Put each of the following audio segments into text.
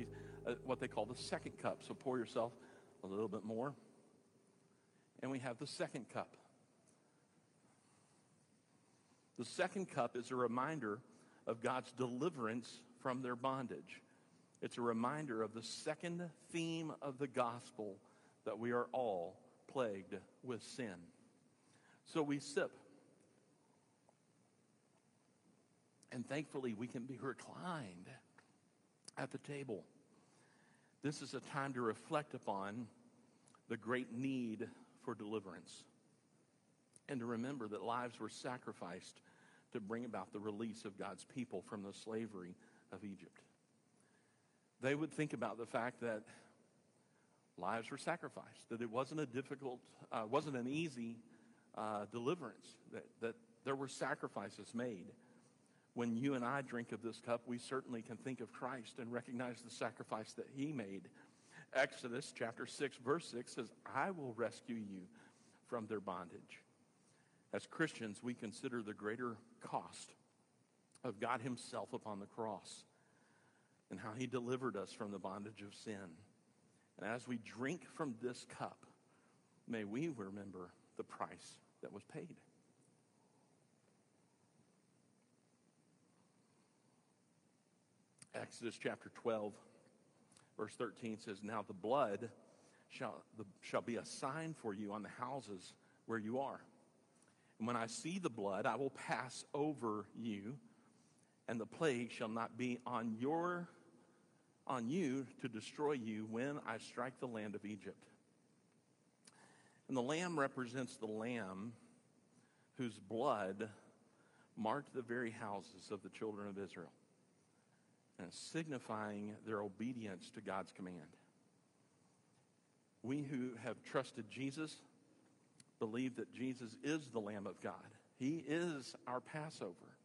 have a what they call the second cup. So pour yourself a little bit more. And we have the second cup. The second cup is a reminder of God's deliverance from their bondage. It's a reminder of the second theme of the gospel, that we are all plagued with sin. So we sip. And thankfully, we can be reclined at the table. This is a time to reflect upon the great need for deliverance, and to remember that lives were sacrificed to bring about the release of God's people from the slavery of Egypt. They would think about the fact that lives were sacrificed, that it wasn't a difficult, wasn't an easy deliverance, that there were sacrifices made. When you and I drink of this cup, we certainly can think of Christ and recognize the sacrifice that he made. Exodus chapter 6, verse 6 says, "I will rescue you from their bondage." As Christians, we consider the greater cost of God himself upon the cross and how he delivered us from the bondage of sin. And as we drink from this cup, may we remember the price that was paid. Exodus chapter 12, verse 13 says, "Now the blood shall be a sign for you on the houses where you are. And when I see the blood, I will pass over you, and the plague shall not be on you to destroy you when I strike the land of Egypt." And the lamb represents the lamb whose blood marked the very houses of the children of Israel, and signifying their obedience to God's command. We who have trusted Jesus believe that Jesus is the Lamb of God. He is our Passover.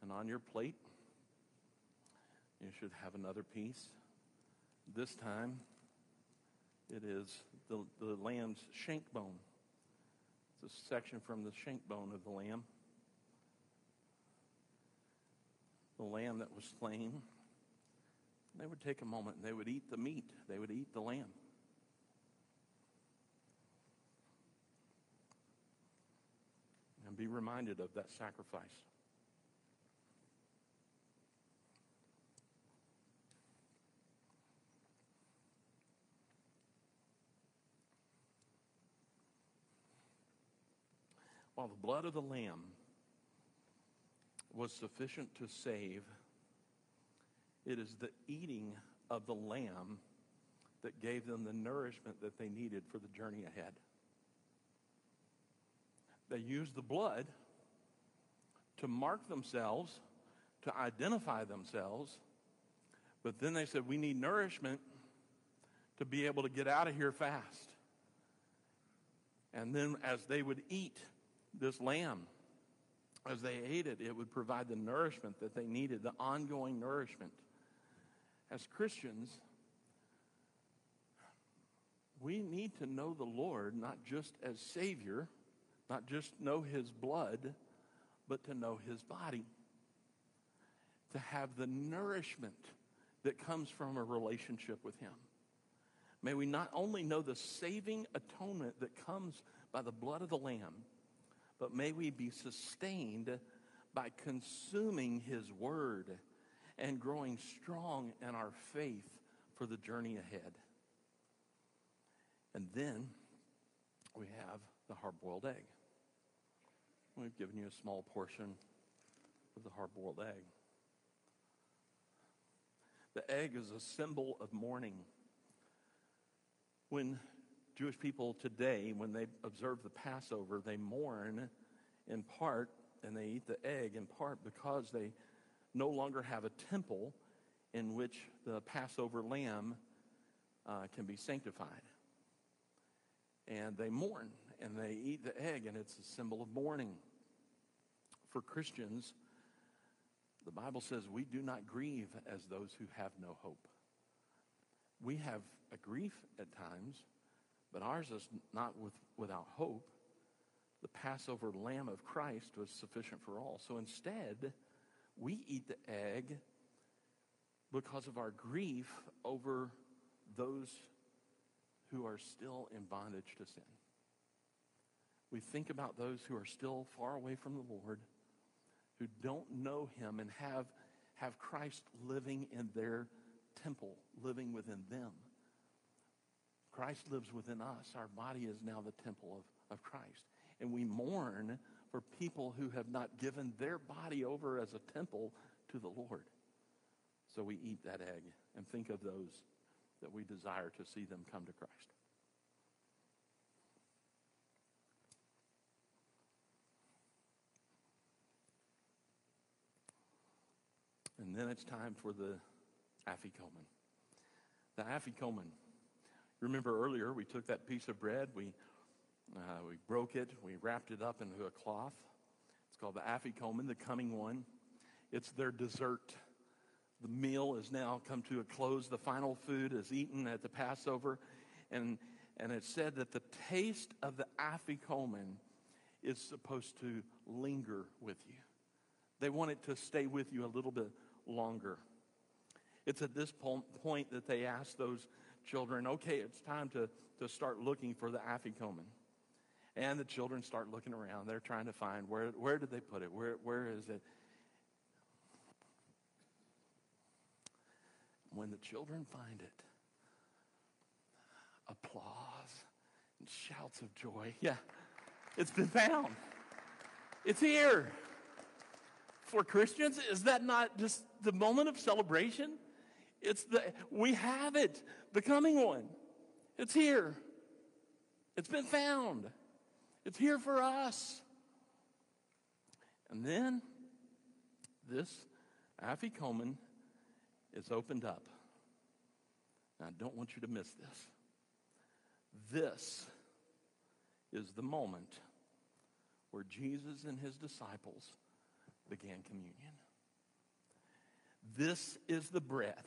And on your plate, you should have another piece. This time, it is the lamb's shank bone. It's a section from the shank bone of the lamb. The lamb that was slain. They would take a moment and they would eat the meat. They would eat the lamb. And be reminded of that sacrifice. While the blood of the lamb was sufficient to save, it is the eating of the lamb that gave them the nourishment that they needed for the journey ahead. They used the blood to mark themselves, to identify themselves, but then they said, we need nourishment to be able to get out of here fast. And then as they would eat this lamb, as they ate it, it would provide the nourishment that they needed, the ongoing nourishment. As Christians, we need to know the Lord not just as Savior, not just know his blood, but to know his body. To have the nourishment that comes from a relationship with him. May we not only know the saving atonement that comes by the blood of the Lamb, but may we be sustained by consuming his word and growing strong in our faith for the journey ahead. And then we have the hard-boiled egg. We've given you a small portion of the hard-boiled egg. The egg is a symbol of mourning. When Jewish people today, when they observe the Passover, they mourn in part, and they eat the egg in part because they no longer have a temple in which the Passover lamb can be sanctified. And they mourn, and they eat the egg, and it's a symbol of mourning. For Christians, the Bible says we do not grieve as those who have no hope. We have a grief at times, but ours is not without hope. The Passover Lamb of Christ was sufficient for all. So instead, we eat the egg because of our grief over those who are still in bondage to sin. We think about those who are still far away from the Lord, who don't know him and have Christ living in their temple, living within them. Christ lives within us. Our body is now the temple of Christ. And we mourn for people who have not given their body over as a temple to the Lord. So we eat that egg and think of those that we desire to see them come to Christ. And then it's time for the afikomen. The afikomen. Remember earlier we took that piece of bread, we broke it, we wrapped it up into a cloth. It's called the afikomen, the coming one. It's their dessert. The meal has now come to a close. The final food is eaten at the Passover. And it's said that the taste of the afikomen is supposed to linger with you. They want it to stay with you a little bit longer. It's at this point that they ask those children, okay, it's time to start looking for the afikomen. And the children start looking around. They're trying to find, where did they put it? Where is it? When the children find it, applause and shouts of joy. Yeah, it's been found. It's here. For Christians, is that not just the moment of celebration? It's we have it, the coming one. It's here. It's been found. It's here for us. And then this afikomen is opened up. Now, I don't want you to miss this. This is the moment where Jesus and his disciples began communion. This is the bread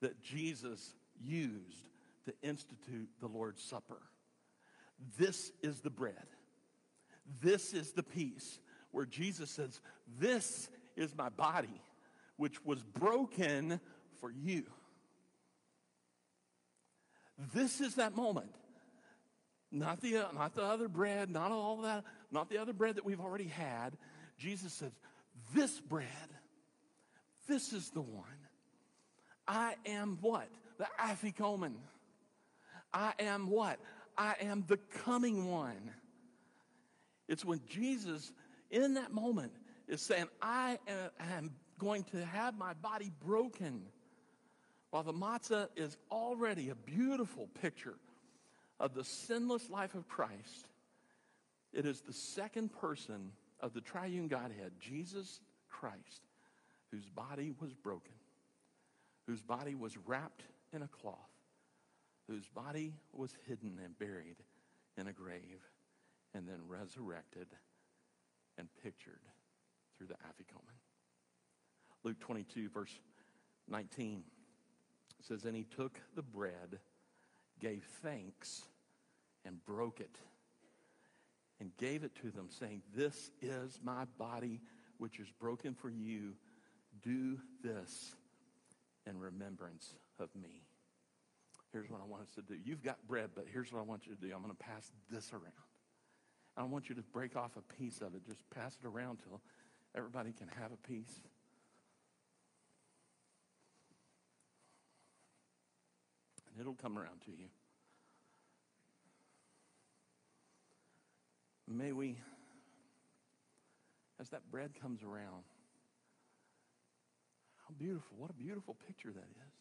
that Jesus used to institute the Lord's Supper. This is the bread. This is the piece where Jesus says, "This is my body, which was broken for you." This is that moment. Not the other bread, not all that, not the other bread that we've already had. Jesus says, this bread, this is the one. I am what? The afikomen. I am what? I am the coming one. It's when Jesus, in that moment, is saying, I am going to have my body broken. While the matzah is already a beautiful picture of the sinless life of Christ, it is the second person of the triune Godhead, Jesus Christ, whose body was broken, whose body was wrapped in a cloth, whose body was hidden and buried in a grave, and then resurrected and pictured through the afikomen. Luke 22, verse 19 says, "And he took the bread, gave thanks, and broke it, and gave it to them, saying, 'This is my body, which is broken for you. Do this in remembrance of me.'" Here's what I want us to do. You've got bread, but here's what I want you to do. I'm going to pass this around. I want you to break off a piece of it. Just pass it around till everybody can have a piece. And it'll come around to you. May we, as that bread comes around, how beautiful, what a beautiful picture that is.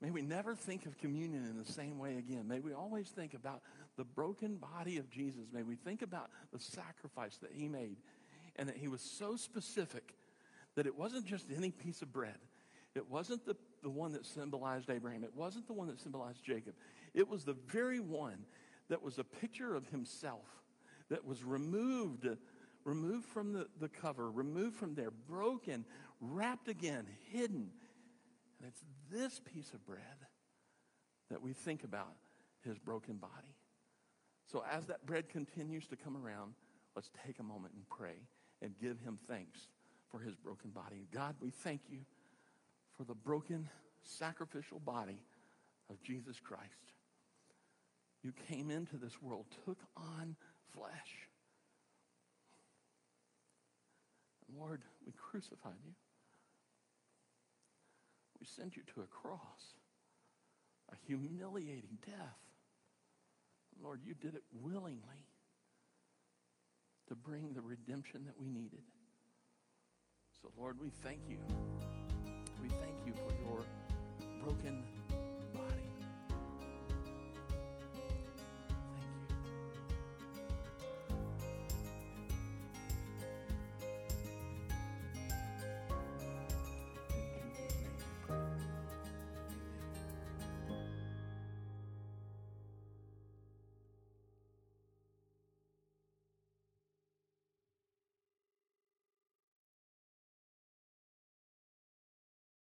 May we never think of communion in the same way again. May we always think about the broken body of Jesus. May we think about the sacrifice that he made, and that he was so specific that it wasn't just any piece of bread. It wasn't the one that symbolized Abraham. It wasn't the one that symbolized Jacob. It was the very one that was a picture of himself, that was removed from the cover, removed from there, broken, wrapped again, hidden. And it's this piece of bread that we think about his broken body. So as that bread continues to come around, let's take a moment and pray and give him thanks for his broken body. God, we thank you for the broken sacrificial body of Jesus Christ. You came into this world, took on flesh. And Lord, we crucified you. We sent you to a cross, a humiliating death. Lord, you did it willingly to bring the redemption that we needed. So Lord, we thank you. We thank you for your broken